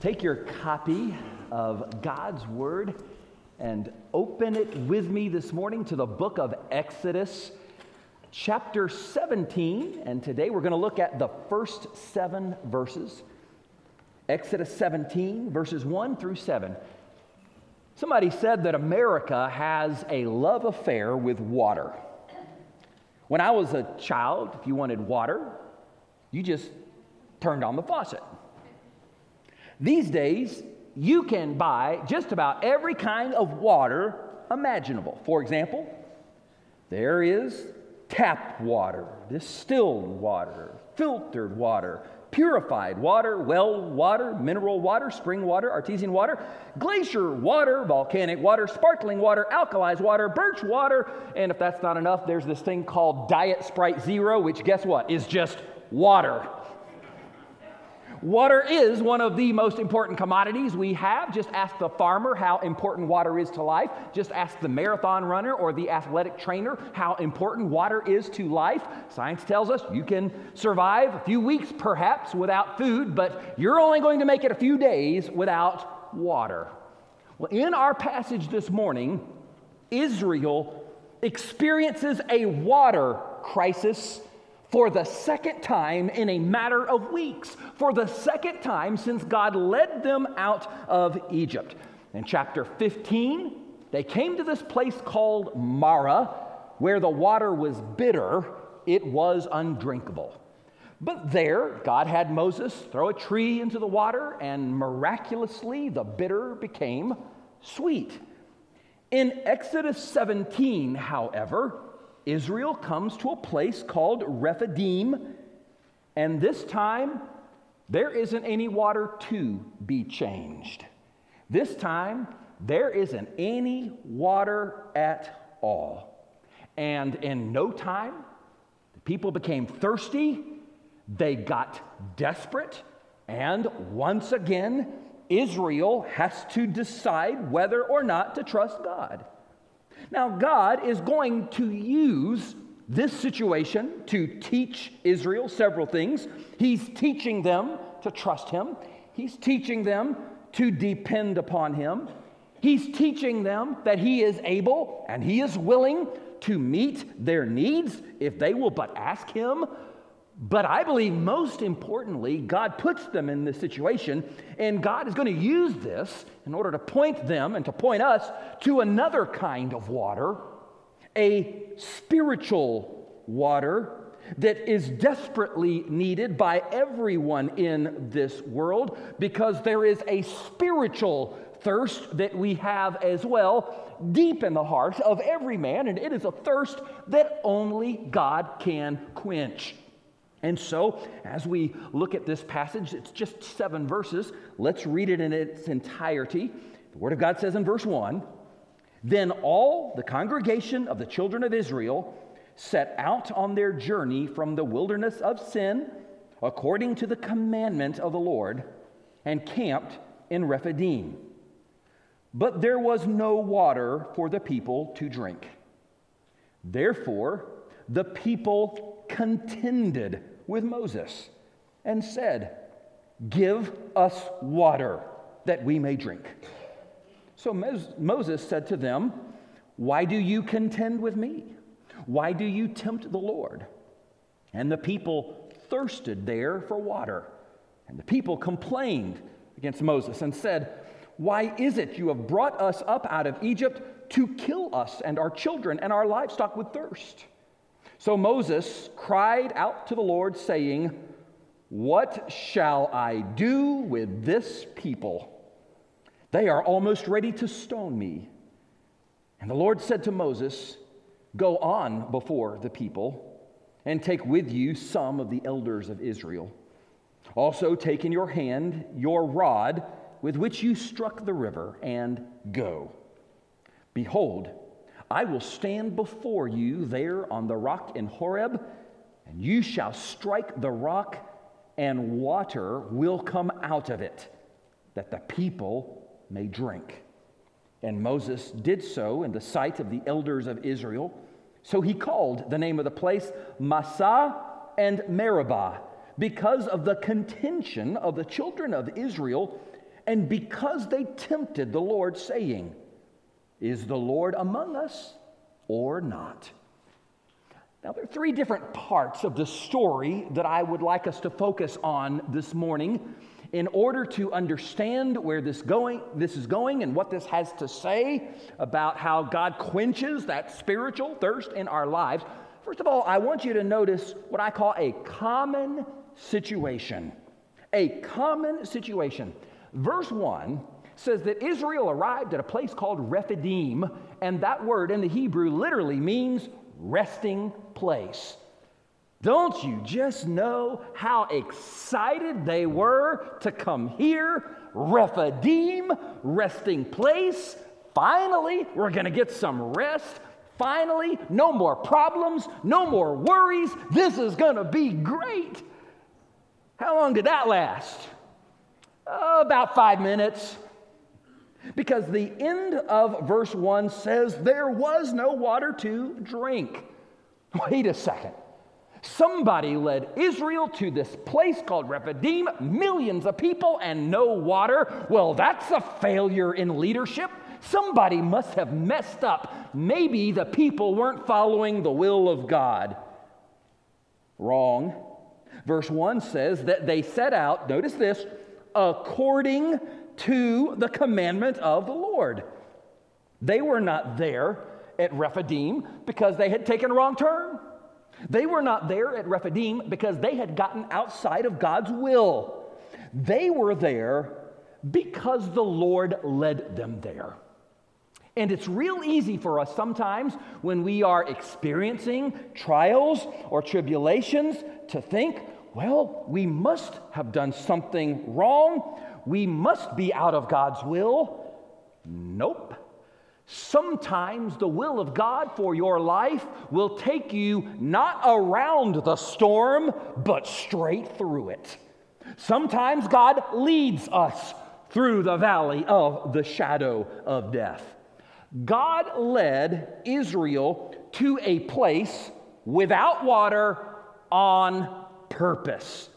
Take your copy of God's Word and open it with me this morning to the book of Exodus, chapter 17. And today we're going to look at the first 7 verses. Exodus 17, verses 1 through 7. Somebody said that America has a love affair with water. When I was a child, if you wanted water, you just turned on the faucet. These days, you can buy just about every kind of water imaginable. For example, there is tap water, distilled water, filtered water, purified water, well water, mineral water, spring water, artesian water, glacier water, volcanic water, sparkling water, alkalized water, birch water, and if that's not enough, there's this thing called Diet Sprite Zero, which guess what, is just water. Water is one of the most important commodities we have. Just ask the farmer how important water is to life. Just ask the marathon runner or the athletic trainer how important water is to life. Science tells us you can survive a few weeks perhaps without food, but you're only going to make it a few days without water. Well, in our passage this morning, Israel experiences a water crisis for the second time in a matter of weeks, for the second time since God led them out of Egypt. In chapter 15, they came to this place called Marah, where the water was bitter, it was undrinkable. But there, God had Moses throw a tree into the water, and miraculously, the bitter became sweet. In Exodus 17, however, Israel comes to a place called Rephidim, and this time there isn't any water to be changed. This time there isn't any water at all. And in no time, the people became thirsty, they got desperate, and once again, Israel has to decide whether or not to trust God. Now, God is going to use this situation to teach Israel several things. He's teaching them to trust Him. He's teaching them to depend upon Him. He's teaching them that He is able and He is willing to meet their needs if they will but ask Him. But I believe most importantly, God puts them in this situation, and God is going to use this in order to point them and to point us to another kind of water, a spiritual water that is desperately needed by everyone in this world, because there is a spiritual thirst that we have as well deep in the heart of every man, and it is a thirst that only God can quench. And so, as we look at this passage, it's just 7 verses. Let's read it in its entirety. The Word of God says in verse 1, "Then all the congregation of the children of Israel set out on their journey from the wilderness of Sin, according to the commandment of the Lord, and camped in Rephidim. But there was no water for the people to drink. Therefore, the people contended with Moses and said, 'Give us water that we may drink.' So Moses said to them, 'Why do you contend with me? Why do you tempt the Lord?' And the people thirsted there for water. And the people complained against Moses and said, 'Why is it you have brought us up out of Egypt to kill us and our children and our livestock with thirst?' So Moses cried out to the Lord, saying, 'What shall I do with this people? They are almost ready to stone me.' And the Lord said to Moses, 'Go on before the people, and take with you some of the elders of Israel. Also take in your hand your rod with which you struck the river, and go. Behold, I will stand before you there on the rock in Horeb, and you shall strike the rock, and water will come out of it, that the people may drink.' And Moses did so in the sight of the elders of Israel. So he called the name of the place Massah and Meribah, because of the contention of the children of Israel and because they tempted the Lord, saying, "Is the Lord among us or not?" Now, there are three different parts of the story that I would like us to focus on this morning in order to understand where this is going and what this has to say about how God quenches that spiritual thirst in our lives. First of all, I want you to notice what I call a common situation. A common situation. Verse 1 says that Israel arrived at a place called Rephidim, and that word in the Hebrew literally means resting place. Don't you just know how excited they were to come here? Rephidim, resting place. Finally, we're going to get some rest. Finally, no more problems, no more worries. This is going to be great. How long did that last? About 5 minutes. Because the end of verse 1 says there was no water to drink. Wait a second. Somebody led Israel to this place called Rephidim, millions of people and no water. Well, that's a failure in leadership. Somebody must have messed up. Maybe the people weren't following the will of God. Wrong. Verse 1 says that they set out, notice this, according to the commandment of the Lord. They were not there at Rephidim because they had taken a wrong turn. They were not there at Rephidim because they had gotten outside of God's will. They were there because the Lord led them there. And it's real easy for us sometimes when we are experiencing trials or tribulations to think, well, we must have done something wrong. We must be out of God's will. Nope. Sometimes the will of God for your life will take you not around the storm, but straight through it. Sometimes God leads us through the valley of the shadow of death. God led Israel to a place without water on purpose.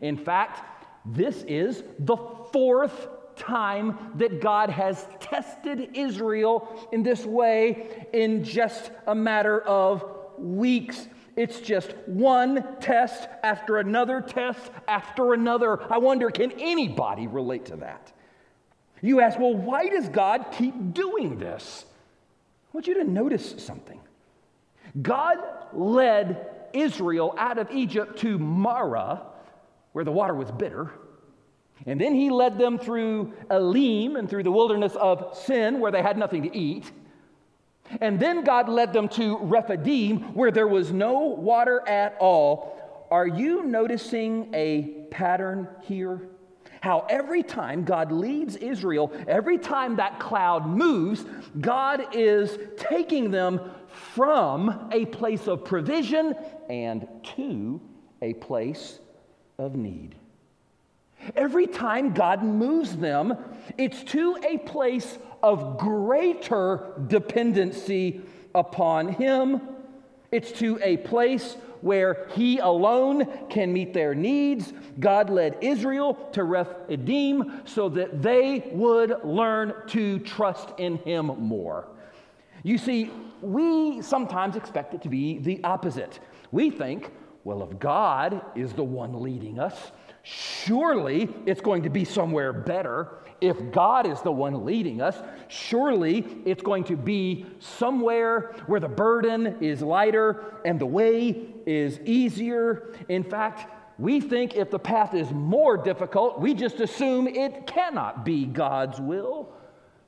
In fact, this is the fourth time that God has tested Israel in this way in just a matter of weeks. It's just one test after another test after another. I wonder, can anybody relate to that? You ask, well, why does God keep doing this? I want you to notice something. God led Israel out of Egypt to Marah, where the water was bitter. And then he led them through Elim and through the wilderness of Sin, where they had nothing to eat. And then God led them to Rephidim, where there was no water at all. Are you noticing a pattern here? How every time God leads Israel, every time that cloud moves, God is taking them from a place of provision and to a place of need. Every time God moves them, it's to a place of greater dependency upon Him. It's to a place where He alone can meet their needs. God led Israel to Rephidim so that they would learn to trust in Him more. You see, we sometimes expect it to be the opposite. We think, well, if God is the one leading us, surely it's going to be somewhere better. If God is the one leading us, surely it's going to be somewhere where the burden is lighter and the way is easier. In fact, we think if the path is more difficult, we just assume it cannot be God's will.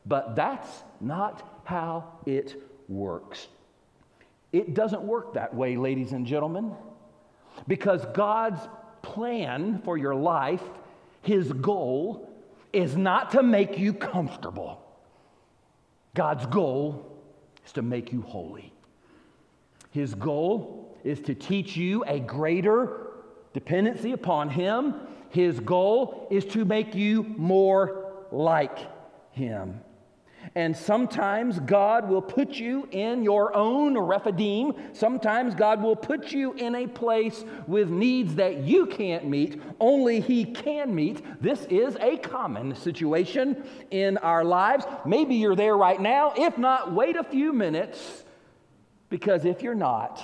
But that's not how it works. It doesn't work that way, ladies and gentlemen, because God's plan for your life, His goal, is not to make you comfortable. God's goal is to make you holy. His goal is to teach you a greater dependency upon Him. His goal is to make you more like Him. And sometimes God will put you in your own Rephidim. Sometimes God will put you in a place with needs that you can't meet, only He can meet. This is a common situation in our lives. Maybe you're there right now. If not, wait a few minutes, because if you're not,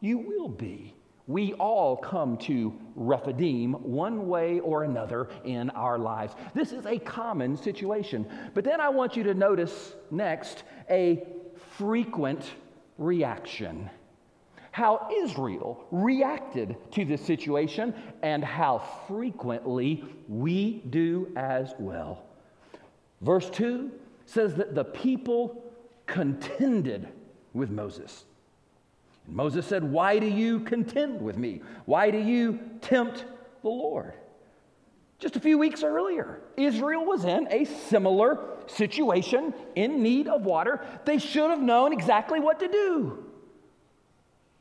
you will be. We all come to Rephidim one way or another in our lives. This is a common situation. But then I want you to notice next a frequent reaction. How Israel reacted to this situation and how frequently we do as well. Verse 2 says that the people contended with Moses. And Moses said, "Why do you contend with me? Why do you tempt the Lord?" Just a few weeks earlier, Israel was in a similar situation in need of water. They should have known exactly what to do.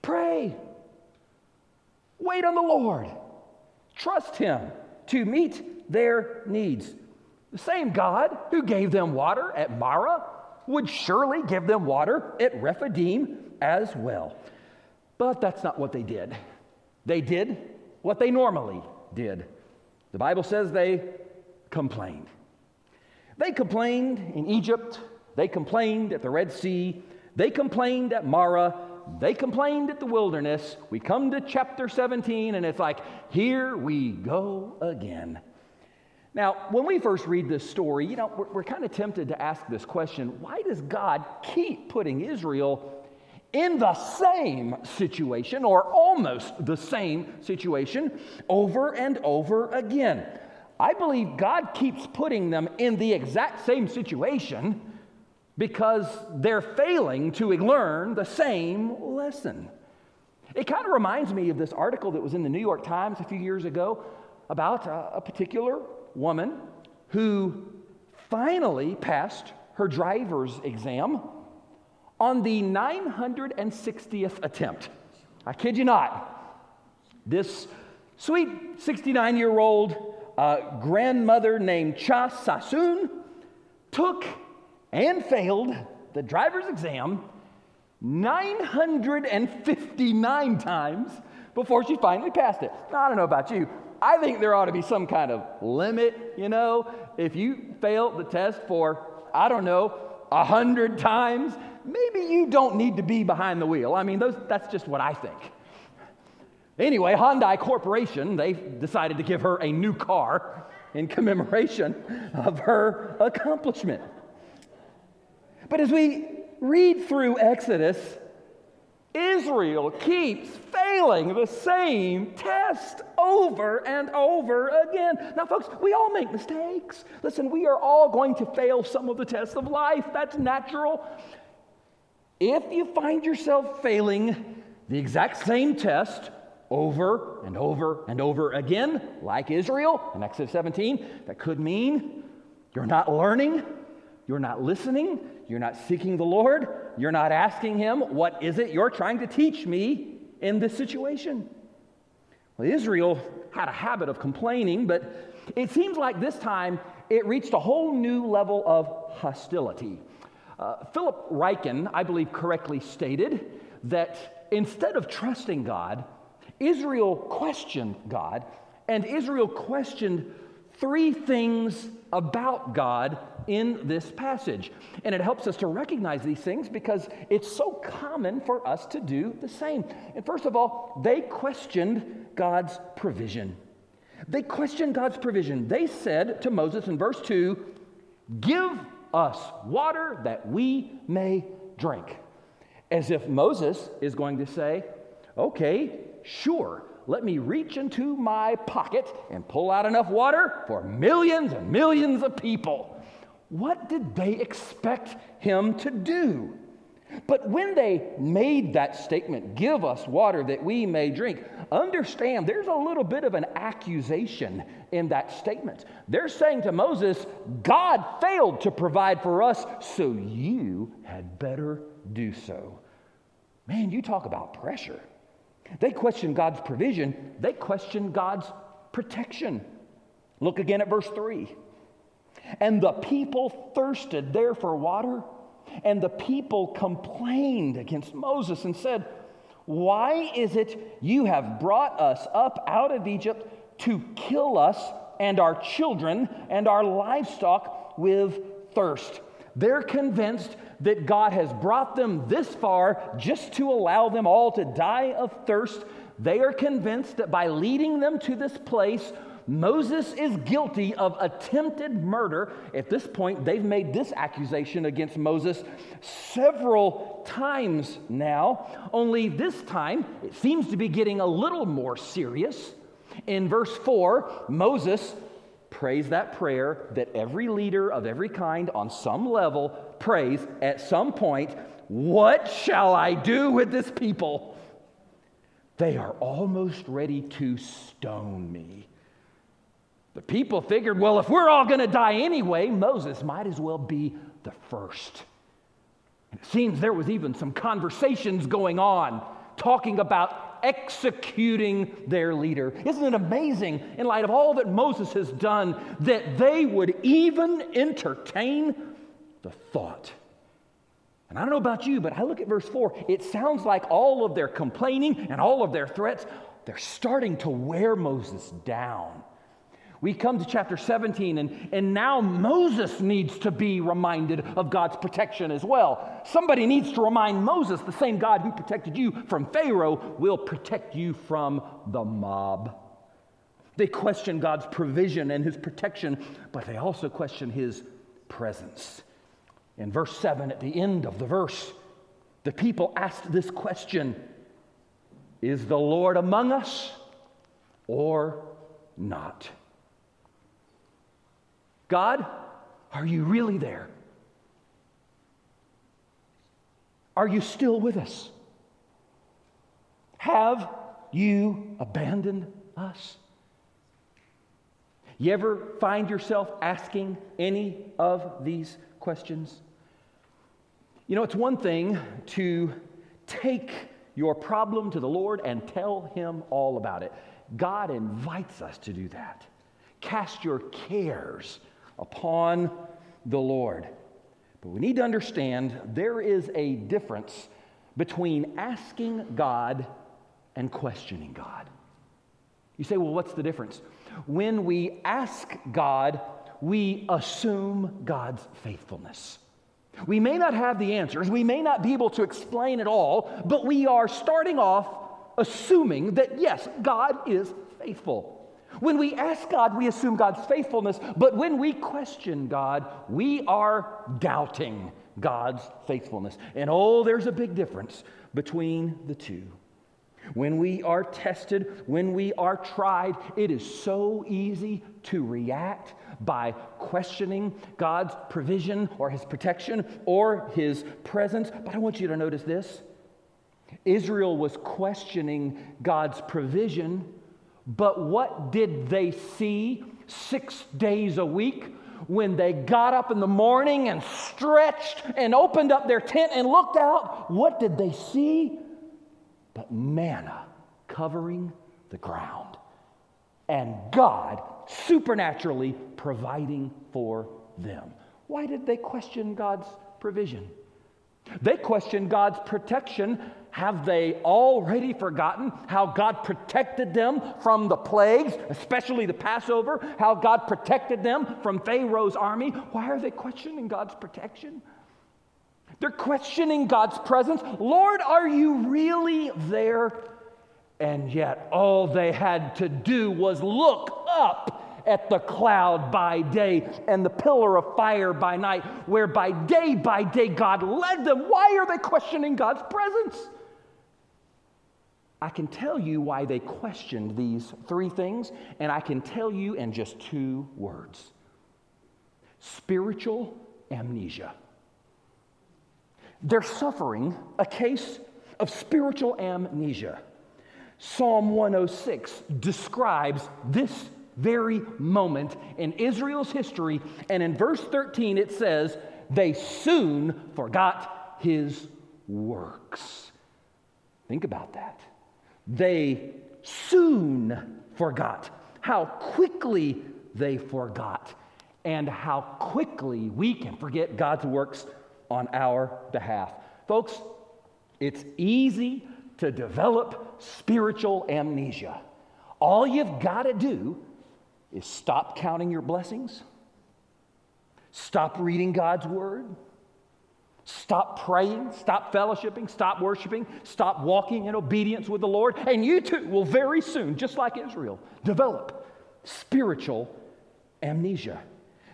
Pray. Wait on the Lord. Trust Him to meet their needs. The same God who gave them water at Marah would surely give them water at Rephidim as well. But that's not what they did. They did what they normally did. The Bible says they complained. They complained in Egypt. They complained at the Red Sea. They complained at Marah. They complained at the wilderness. We come to chapter 17, and it's like, here we go again. Now, when we first read this story, we're kind of tempted to ask this question: why does God keep putting Israel in the same situation, or almost the same situation, over and over again? I believe God keeps putting them in the exact same situation because they're failing to learn the same lesson. It kind of reminds me of this article that was in the New York Times a few years ago about a particular woman who finally passed her driver's exam on the 960th attempt. I kid you not. This sweet 69-year-old grandmother named Cha Sassoon took and failed the driver's exam 959 times before she finally passed it. Now, I don't know about you. I think there ought to be some kind of limit, If you fail the test for, 100 times, maybe you don't need to be behind the wheel. That's just what I think. Anyway, Hyundai Corporation, they decided to give her a new car in commemoration of her accomplishment. But as we read through Exodus, Israel keeps failing the same test over and over again. Now, folks, we all make mistakes. Listen, we are all going to fail some of the tests of life. That's natural. If you find yourself failing the exact same test over and over and over again, like Israel in Exodus 17, that could mean you're not learning, you're not listening, you're not seeking the Lord, you're not asking Him, what is it you're trying to teach me in this situation? Well, Israel had a habit of complaining, but it seems like this time it reached a whole new level of hostility. Philip Riken, I believe, correctly stated that instead of trusting God, Israel questioned God, and Israel questioned three things about God in this passage. And it helps us to recognize these things because it's so common for us to do the same. And first of all, they questioned God's provision. They questioned God's provision. They said to Moses in verse 2, "Give us water that we may drink." As if Moses is going to say, "Okay, sure, let me reach into my pocket and pull out enough water for millions and millions of people." What did they expect him to do? But when they made that statement, "Give us water that we may drink," understand there's a little bit of an accusation in that statement. They're saying to Moses, "God failed to provide for us, so you had better do so." Man, you talk about pressure. They question God's provision. They question God's protection. Look again at verse 3. And the people thirsted there for water, and the people complained against Moses and said, "Why is it you have brought us up out of Egypt to kill us and our children and our livestock with thirst?" They're convinced that God has brought them this far just to allow them all to die of thirst. They are convinced that by leading them to this place, Moses is guilty of attempted murder. At this point, they've made this accusation against Moses several times now, only this time it seems to be getting a little more serious. In verse 4, Moses prays that prayer that every leader of every kind on some level prays at some point: "What shall I do with this people? They are almost ready to stone me." The people figured, well, if we're all going to die anyway, Moses might as well be the first. And it seems there was even some conversations going on talking about executing their leader. Isn't it amazing, in light of all that Moses has done, that they would even entertain the thought? And I don't know about you, but I look at verse 4. It sounds like all of their complaining and all of their threats, they're starting to wear Moses down. We come to chapter 17, and now Moses needs to be reminded of God's protection as well. Somebody needs to remind Moses, the same God who protected you from Pharaoh will protect you from the mob. They question God's provision and his protection, but they also question his presence. In verse 7, at the end of the verse, the people asked this question: "Is the Lord among us or not?" God, are you really there? Are you still with us? Have you abandoned us? You ever find yourself asking any of these questions? You know, it's one thing to take your problem to the Lord and tell him all about it. God invites us to do that. Cast your cares upon the Lord. But we need to understand there is a difference between asking God and questioning God. You say, well, what's the difference? When we ask God, we assume God's faithfulness. We may not have the answers, we may not be able to explain it all, but we are starting off assuming that, yes, God is faithful. When we ask God, we assume God's faithfulness, but when we question God, we are doubting God's faithfulness. And oh, there's a big difference between the two. When we are tested, when we are tried, it is so easy to react by questioning God's provision or his protection or his presence. But I want you to notice this. Israel was questioning God's provision, but what did they see 6 days a week when they got up in the morning and stretched and opened up their tent and looked out? What did they see but manna covering the ground and God supernaturally providing for them? Why did they question God's provision? They questioned God's protection. Have they already forgotten how God protected them from the plagues, especially the Passover, how God protected them from Pharaoh's army? Why are they questioning God's protection? They're questioning God's presence. Lord, are you really there? And yet all they had to do was look up at the cloud by day and the pillar of fire by night, where by day God led them. Why are they questioning God's presence? I can tell you why they questioned these three things, and I can tell you in just two words: spiritual amnesia. They're suffering a case of spiritual amnesia. Psalm 106 describes this very moment in Israel's history, and in verse 13 it says, they soon forgot his works. Think about that. They soon forgot. How quickly they forgot. and how quickly we can forget God's works on our behalf. Folks, it's easy to develop spiritual amnesia. All you've got to do is stop counting your blessings, stop reading God's word, stop praying, stop fellowshipping, stop worshiping, stop walking in obedience with the Lord, and you too will very soon, just like Israel, develop spiritual amnesia.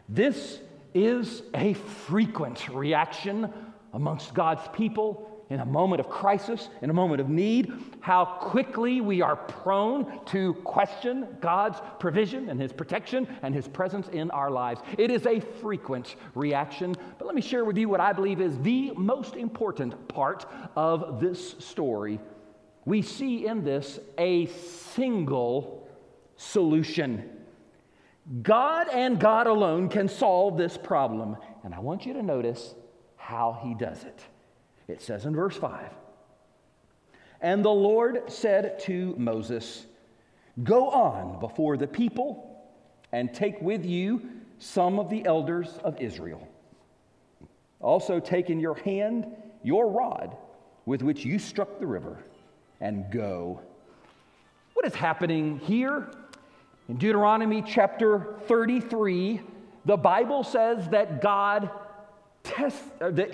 This is a frequent reaction amongst God's people in a moment of crisis, in a moment of need, how quickly we are prone to question God's provision and his protection and his presence in our lives. It is a frequent reaction, but let me share with you what I believe is the most important part of this story. We see in this a single solution. God and God alone can solve this problem, and I want you to notice how he does it. It says in verse 5, "And the Lord said to Moses, Go on before the people and take with you some of the elders of Israel. Also take in your hand your rod with which you struck the river and go." What is happening here? In Deuteronomy chapter 33, the Bible says that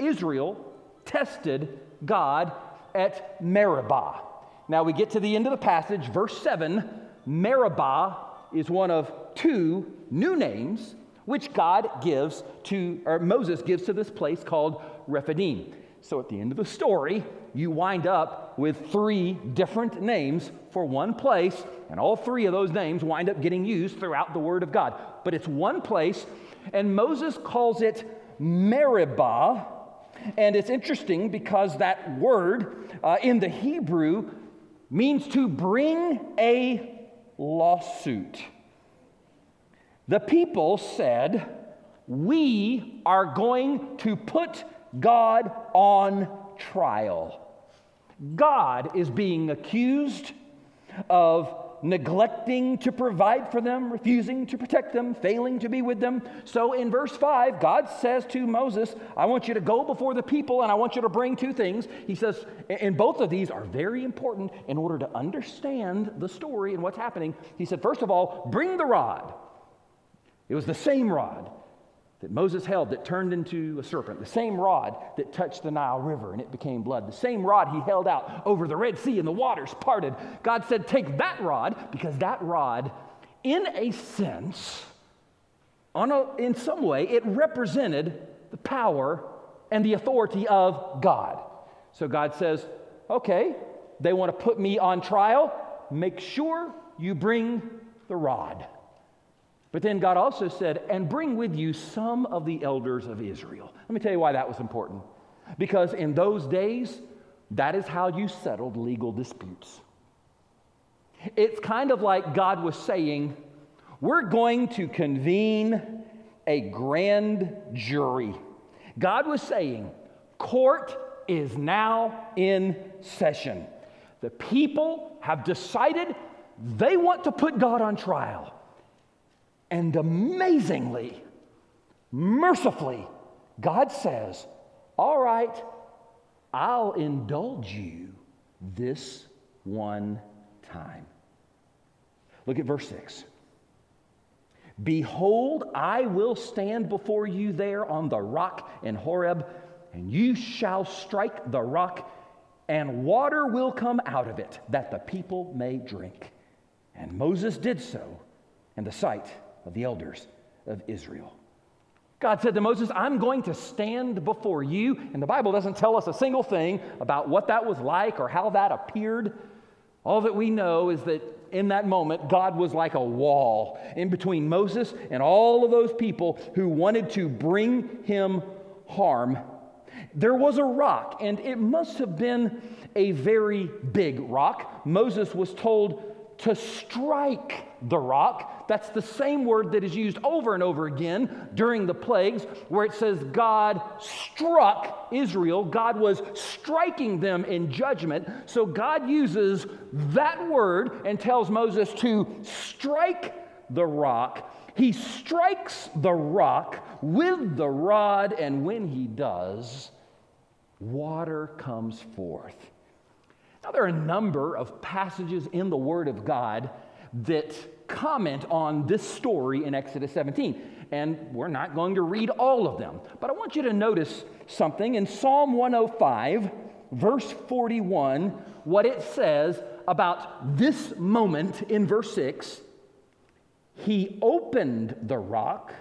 Israel tested God at Meribah. Now we get to the end of the passage, verse 7. Meribah is one of two new names which Moses gives to this place called Rephidim. So at the end of the story, you wind up with three different names for one place, and all three of those names wind up getting used throughout the Word of God. But it's one place, and Moses calls it Meribah. And it's interesting because that word in the Hebrew means to bring a lawsuit. The people said, "We are going to put God on trial." God is being accused of neglecting to provide for them, refusing to protect them, failing to be with them. So in verse 5, God says to Moses, "I want you to go before the people, and I want you to bring two things." He says, and both of these are very important in order to understand the story and what's happening. He said, first of all, bring the rod. It was the same rod that Moses held that turned into a serpent, the same rod that touched the Nile River and it became blood, the same rod he held out over the Red Sea and the waters parted. God said, take that rod, because that rod, in a sense, in some way, it represented the power and the authority of God. So God says, okay, they want to put me on trial. Make sure you bring the rod. But then God also said, and bring with you some of the elders of Israel. Let me tell you why that was important. Because in those days, that is how you settled legal disputes. It's kind of like God was saying, we're going to convene a grand jury. God was saying, court is now in session. The people have decided they want to put God on trial. And amazingly, mercifully, God says, all right, I'll indulge you this one time. Look at verse 6. "Behold, I will stand before you there on the rock in Horeb, and you shall strike the rock, and water will come out of it, that the people may drink." And Moses did so in the sight of the elders of Israel. God said to Moses, I'm going to stand before you, and the Bible doesn't tell us a single thing about what that was like or how that appeared. All that we know is that in that moment, God was like a wall in between Moses and all of those people who wanted to bring him harm. There was a rock, and it must have been a very big rock. Moses was told to strike the rock. That's the same word that is used over and over again during the plagues, where it says God struck Israel. God was striking them in judgment. So God uses that word and tells Moses to strike the rock. He strikes the rock with the rod, and when he does, water comes forth. Now, there are a number of passages in the Word of God that comment on this story in Exodus 17, and we're not going to read all of them, but I want you to notice something in Psalm 105, verse 41, what it says about this moment in verse 6, he opened the rock,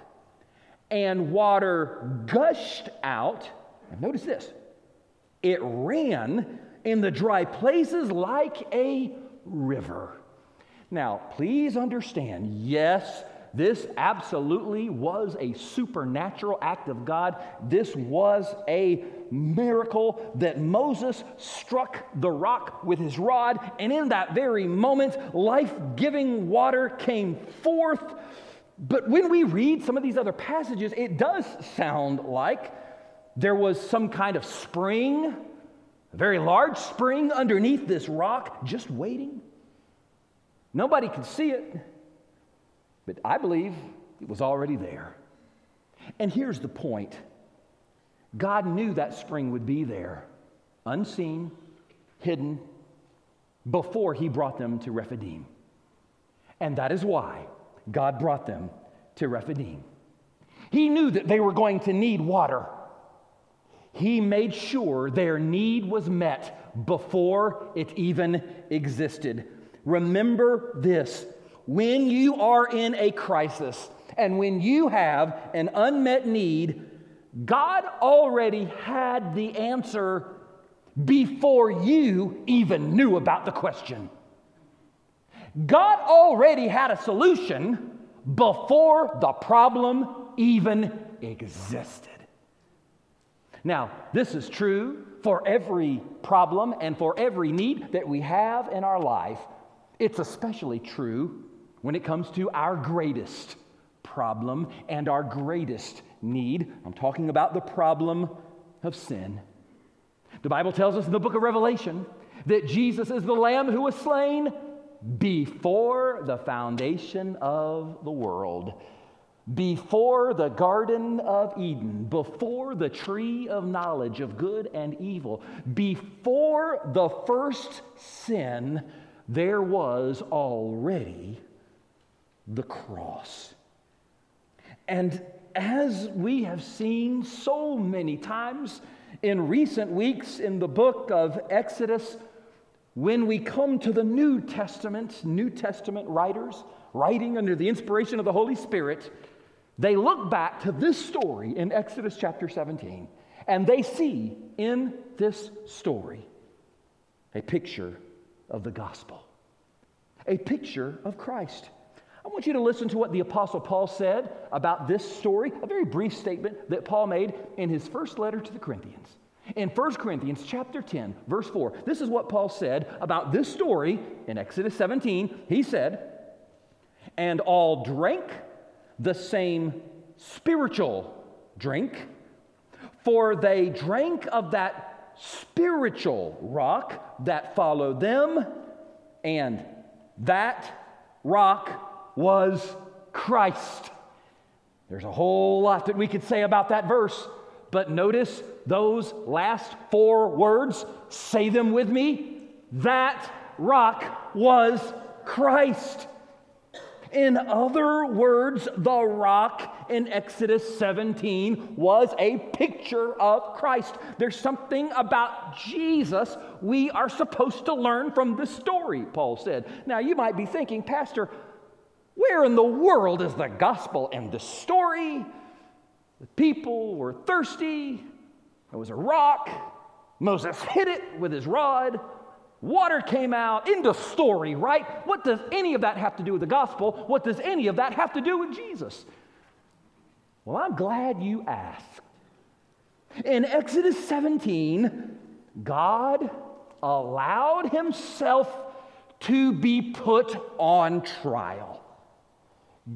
and water gushed out. And notice this, it ran in the dry places like a river. Now, please understand, yes, this absolutely was a supernatural act of God. This was a miracle that Moses struck the rock with his rod, and in that very moment, life-giving water came forth. But when we read some of these other passages, it does sound like there was some kind of spring, a very large spring underneath this rock, just waiting. Nobody could see it. But I believe it was already there. And here's the point. God knew that spring would be there, unseen, hidden, before he brought them to Rephidim. And that is why God brought them to Rephidim. He knew that they were going to need water. He made sure their need was met before it even existed. Remember this. When you are in a crisis and when you have an unmet need, God already had the answer before you even knew about the question. God already had a solution before the problem even existed. Now, this is true for every problem and for every need that we have in our life. It's especially true when it comes to our greatest problem and our greatest need. I'm talking about the problem of sin. The Bible tells us in the book of Revelation that Jesus is the Lamb who was slain before the foundation of the world, before the Garden of Eden, before the tree of knowledge of good and evil, before the first sin, there was already the cross. And as we have seen so many times in recent weeks in the book of Exodus, when we come to the New Testament writers writing under the inspiration of the Holy Spirit, they look back to this story in Exodus chapter 17, and they see in this story a picture of the gospel, a picture of Christ. I want you to listen to what the Apostle Paul said about this story, a very brief statement that Paul made in his first letter to the Corinthians. In 1 Corinthians chapter 10, verse 4, this is what Paul said about this story in Exodus 17. He said, "And all drank the same spiritual drink, for they drank of that spiritual rock that followed them, and that rock was Christ." There's a whole lot that we could say about that verse, but notice those last four words. Say them with me. That rock was Christ. In other words, the rock in Exodus 17 was a picture of Christ. There's something about Jesus we are supposed to learn from this story, Paul said. Now, you might be thinking, Pastor, where in the world is the gospel in this story? The people were thirsty. There was a rock. Moses hit it with his rod. Water came out. End of story, right? What does any of that have to do with the gospel? What does any of that have to do with Jesus? Well, I'm glad you asked. In Exodus 17, God allowed himself to be put on trial.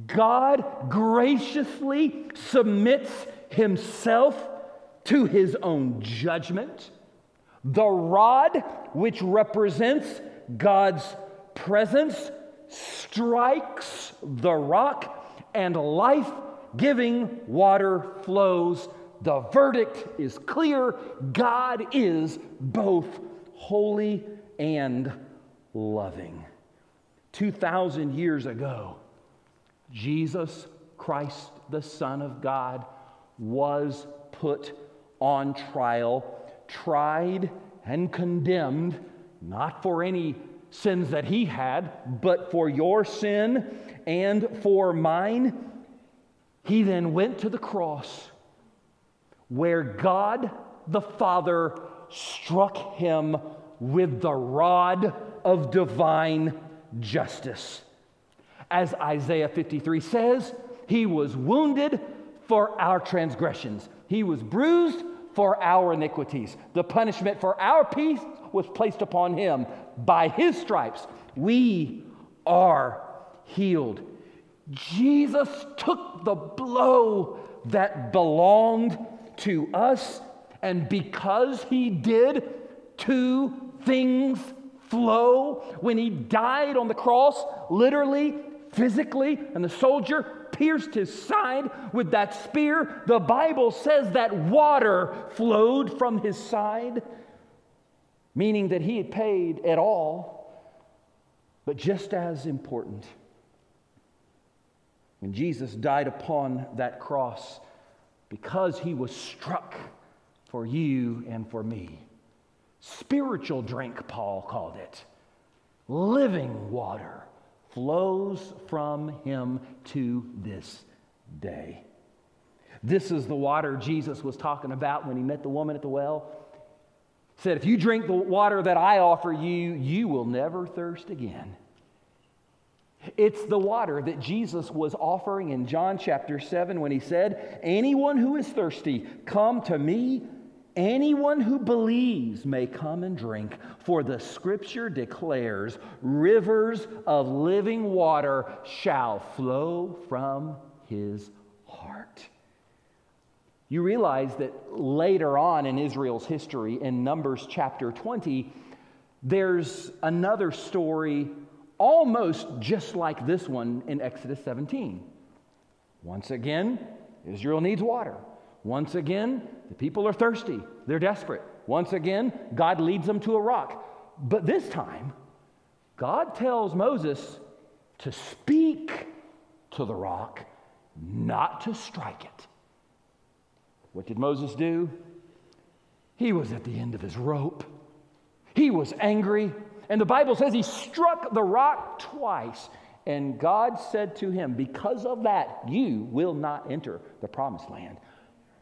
God graciously submits himself to his own judgment. The rod, which represents God's presence, strikes the rock, and life-giving water flows. The verdict is clear. God is both holy and loving. 2,000 years ago, Jesus Christ, the Son of God, was put on trial, tried and condemned, not for any sins that he had, but for your sin and for mine. He then went to the cross, where God the Father struck him with the rod of divine justice. As Isaiah 53 says, he was wounded for our transgressions. He was bruised for our iniquities. The punishment for our peace was placed upon him. By his stripes, we are healed. Jesus took the blow that belonged to us, and because he did, two things flow. When he died on the cross, literally, physically, and the soldier pierced his side with that spear, the Bible says that water flowed from his side, meaning that he had paid it all. But just as important, when Jesus died upon that cross, because he was struck for you and for me. Spiritual drink, Paul called it. Living water flows from him to this day. This is the water Jesus was talking about when he met the woman at the well. He said, if you drink the water that I offer you, you will never thirst again. It's the water that Jesus was offering in John chapter 7 when he said, anyone who is thirsty, come to me. Anyone who believes may come and drink, for the scripture declares, rivers of living water shall flow from his heart. You realize that later on in Israel's history, in Numbers chapter 20, there's another story almost just like this one in Exodus 17. Once again, Israel needs water. Once again, the people are thirsty. They're desperate. Once again, God leads them to a rock. But this time, God tells Moses to speak to the rock, not to strike it. What did Moses do? He was at the end of his rope. He was angry. And the Bible says he struck the rock twice. And God said to him, because of that, you will not enter the promised land.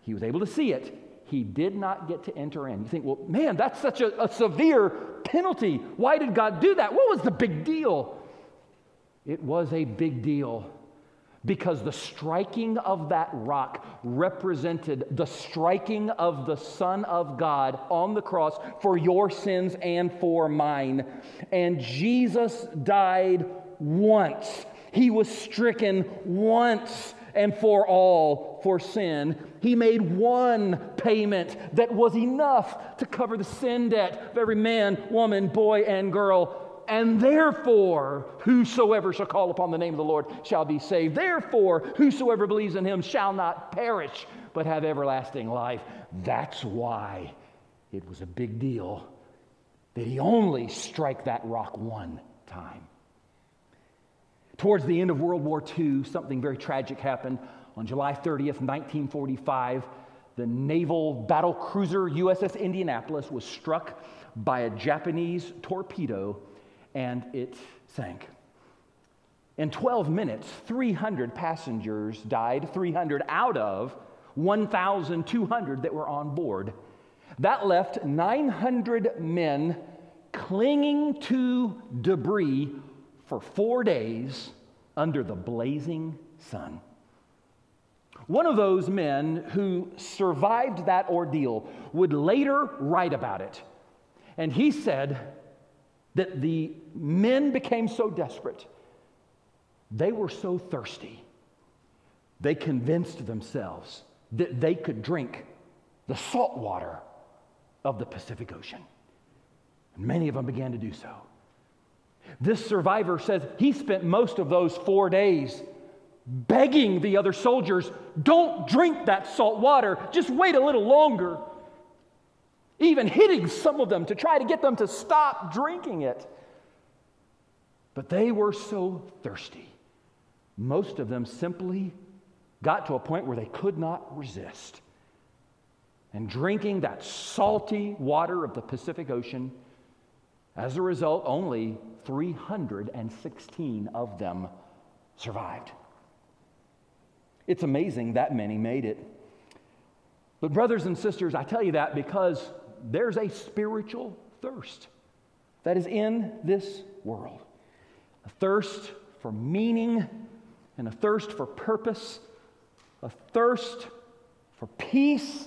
He was able to see it. He did not get to enter in. You think, well, man, that's such a severe penalty. Why did God do that? What was the big deal? It was a big deal because the striking of that rock represented the striking of the Son of God on the cross for your sins and for mine. And Jesus died once. He was stricken once and for all for sin. He made one payment that was enough to cover the sin debt of every man, woman, boy, and girl. And therefore, whosoever shall call upon the name of the Lord shall be saved. Therefore, whosoever believes in him shall not perish, but have everlasting life. That's why it was a big deal that he only strike that rock one time. Towards the end of World War II, something very tragic happened. On July 30th, 1945, the naval battle cruiser USS Indianapolis was struck by a Japanese torpedo, and it sank. In 12 minutes, 300 passengers died, 300 out of 1,200 that were on board. That left 900 men clinging to debris for 4 days under the blazing sun. One of those men who survived that ordeal would later write about it. And he said that the men became so desperate, they were so thirsty, they convinced themselves that they could drink the salt water of the Pacific Ocean. And many of them began to do so. This survivor says he spent most of those 4 days begging the other soldiers, don't drink that salt water, just wait a little longer. Even hitting some of them to try to get them to stop drinking it. But they were so thirsty. Most of them simply got to a point where they could not resist. And drinking that salty water of the Pacific Ocean, as a result, only 316 of them survived. It's amazing that many made it. But brothers and sisters, I tell you that because there's a spiritual thirst that is in this world. A thirst for meaning and a thirst for purpose, a thirst for peace,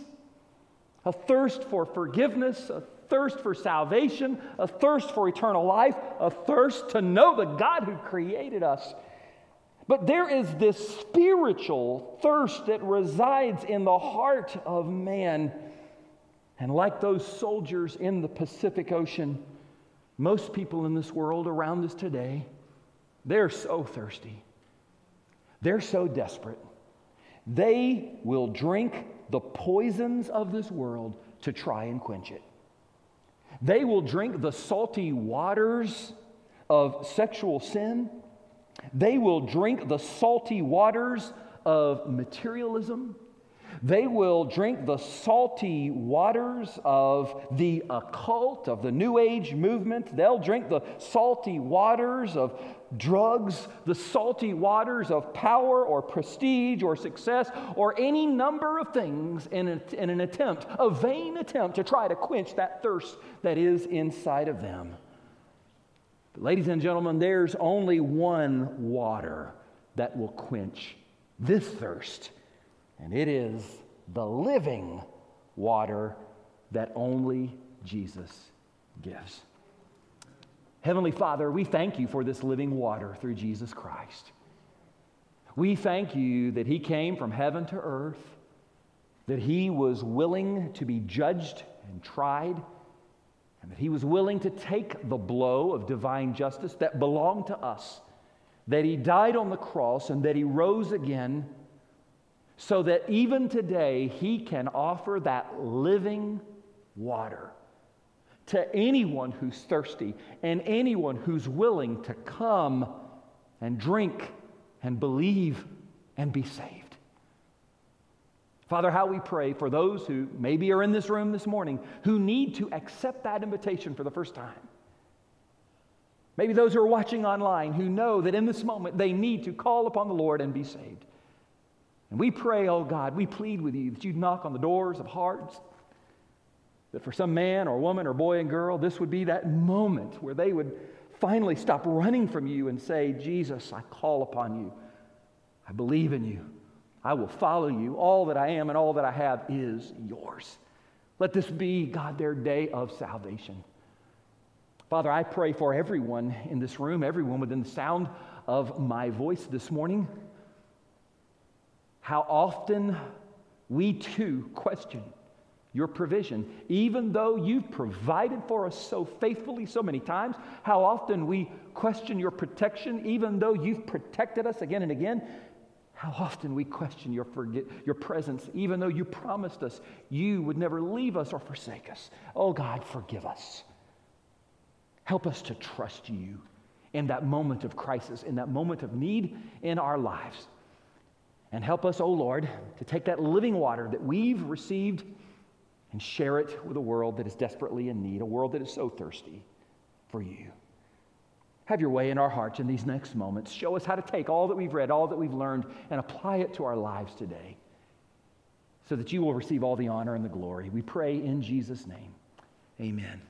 a thirst for forgiveness, a thirst for salvation, a thirst for eternal life, a thirst to know the God who created us. But there is this spiritual thirst that resides in the heart of man. And like those soldiers in the Pacific Ocean, most people in this world around us today, they're so thirsty. They're so desperate. They will drink the poisons of this world to try and quench it. They will drink the salty waters of sexual sin. They will drink the salty waters of materialism. They will drink the salty waters of the occult, of the New Age movement. They'll drink the salty waters of drugs, the salty waters of power or prestige or success or any number of things in an attempt, a vain attempt to try to quench that thirst that is inside of them. But ladies and gentlemen, there's only one water that will quench this thirst. And it is the living water that only Jesus gives. Heavenly Father, we thank you for this living water through Jesus Christ. We thank you that he came from heaven to earth, that he was willing to be judged and tried, and that he was willing to take the blow of divine justice that belonged to us, that he died on the cross and that he rose again, so that even today, he can offer that living water to anyone who's thirsty and anyone who's willing to come and drink and believe and be saved. Father, how we pray for those who maybe are in this room this morning who need to accept that invitation for the first time. Maybe those who are watching online who know that in this moment they need to call upon the Lord and be saved. And we pray, oh God, we plead with you that you'd knock on the doors of hearts, that for some man or woman or boy and girl, this would be that moment where they would finally stop running from you and say, Jesus, I call upon you. I believe in you. I will follow you. All that I am and all that I have is yours. Let this be, God, their day of salvation. Father, I pray for everyone in this room, everyone within the sound of my voice this morning. How often we too question your provision, even though you've provided for us so faithfully so many times. How often we question your protection, even though you've protected us again and again. How often we question your presence, even though you promised us you would never leave us or forsake us. Oh God, forgive us. Help us to trust you in that moment of crisis, in that moment of need in our lives. And help us, O Lord, to take that living water that we've received and share it with a world that is desperately in need, a world that is so thirsty for you. Have your way in our hearts in these next moments. Show us how to take all that we've read, all that we've learned, and apply it to our lives today so that you will receive all the honor and the glory. We pray in Jesus' name. Amen.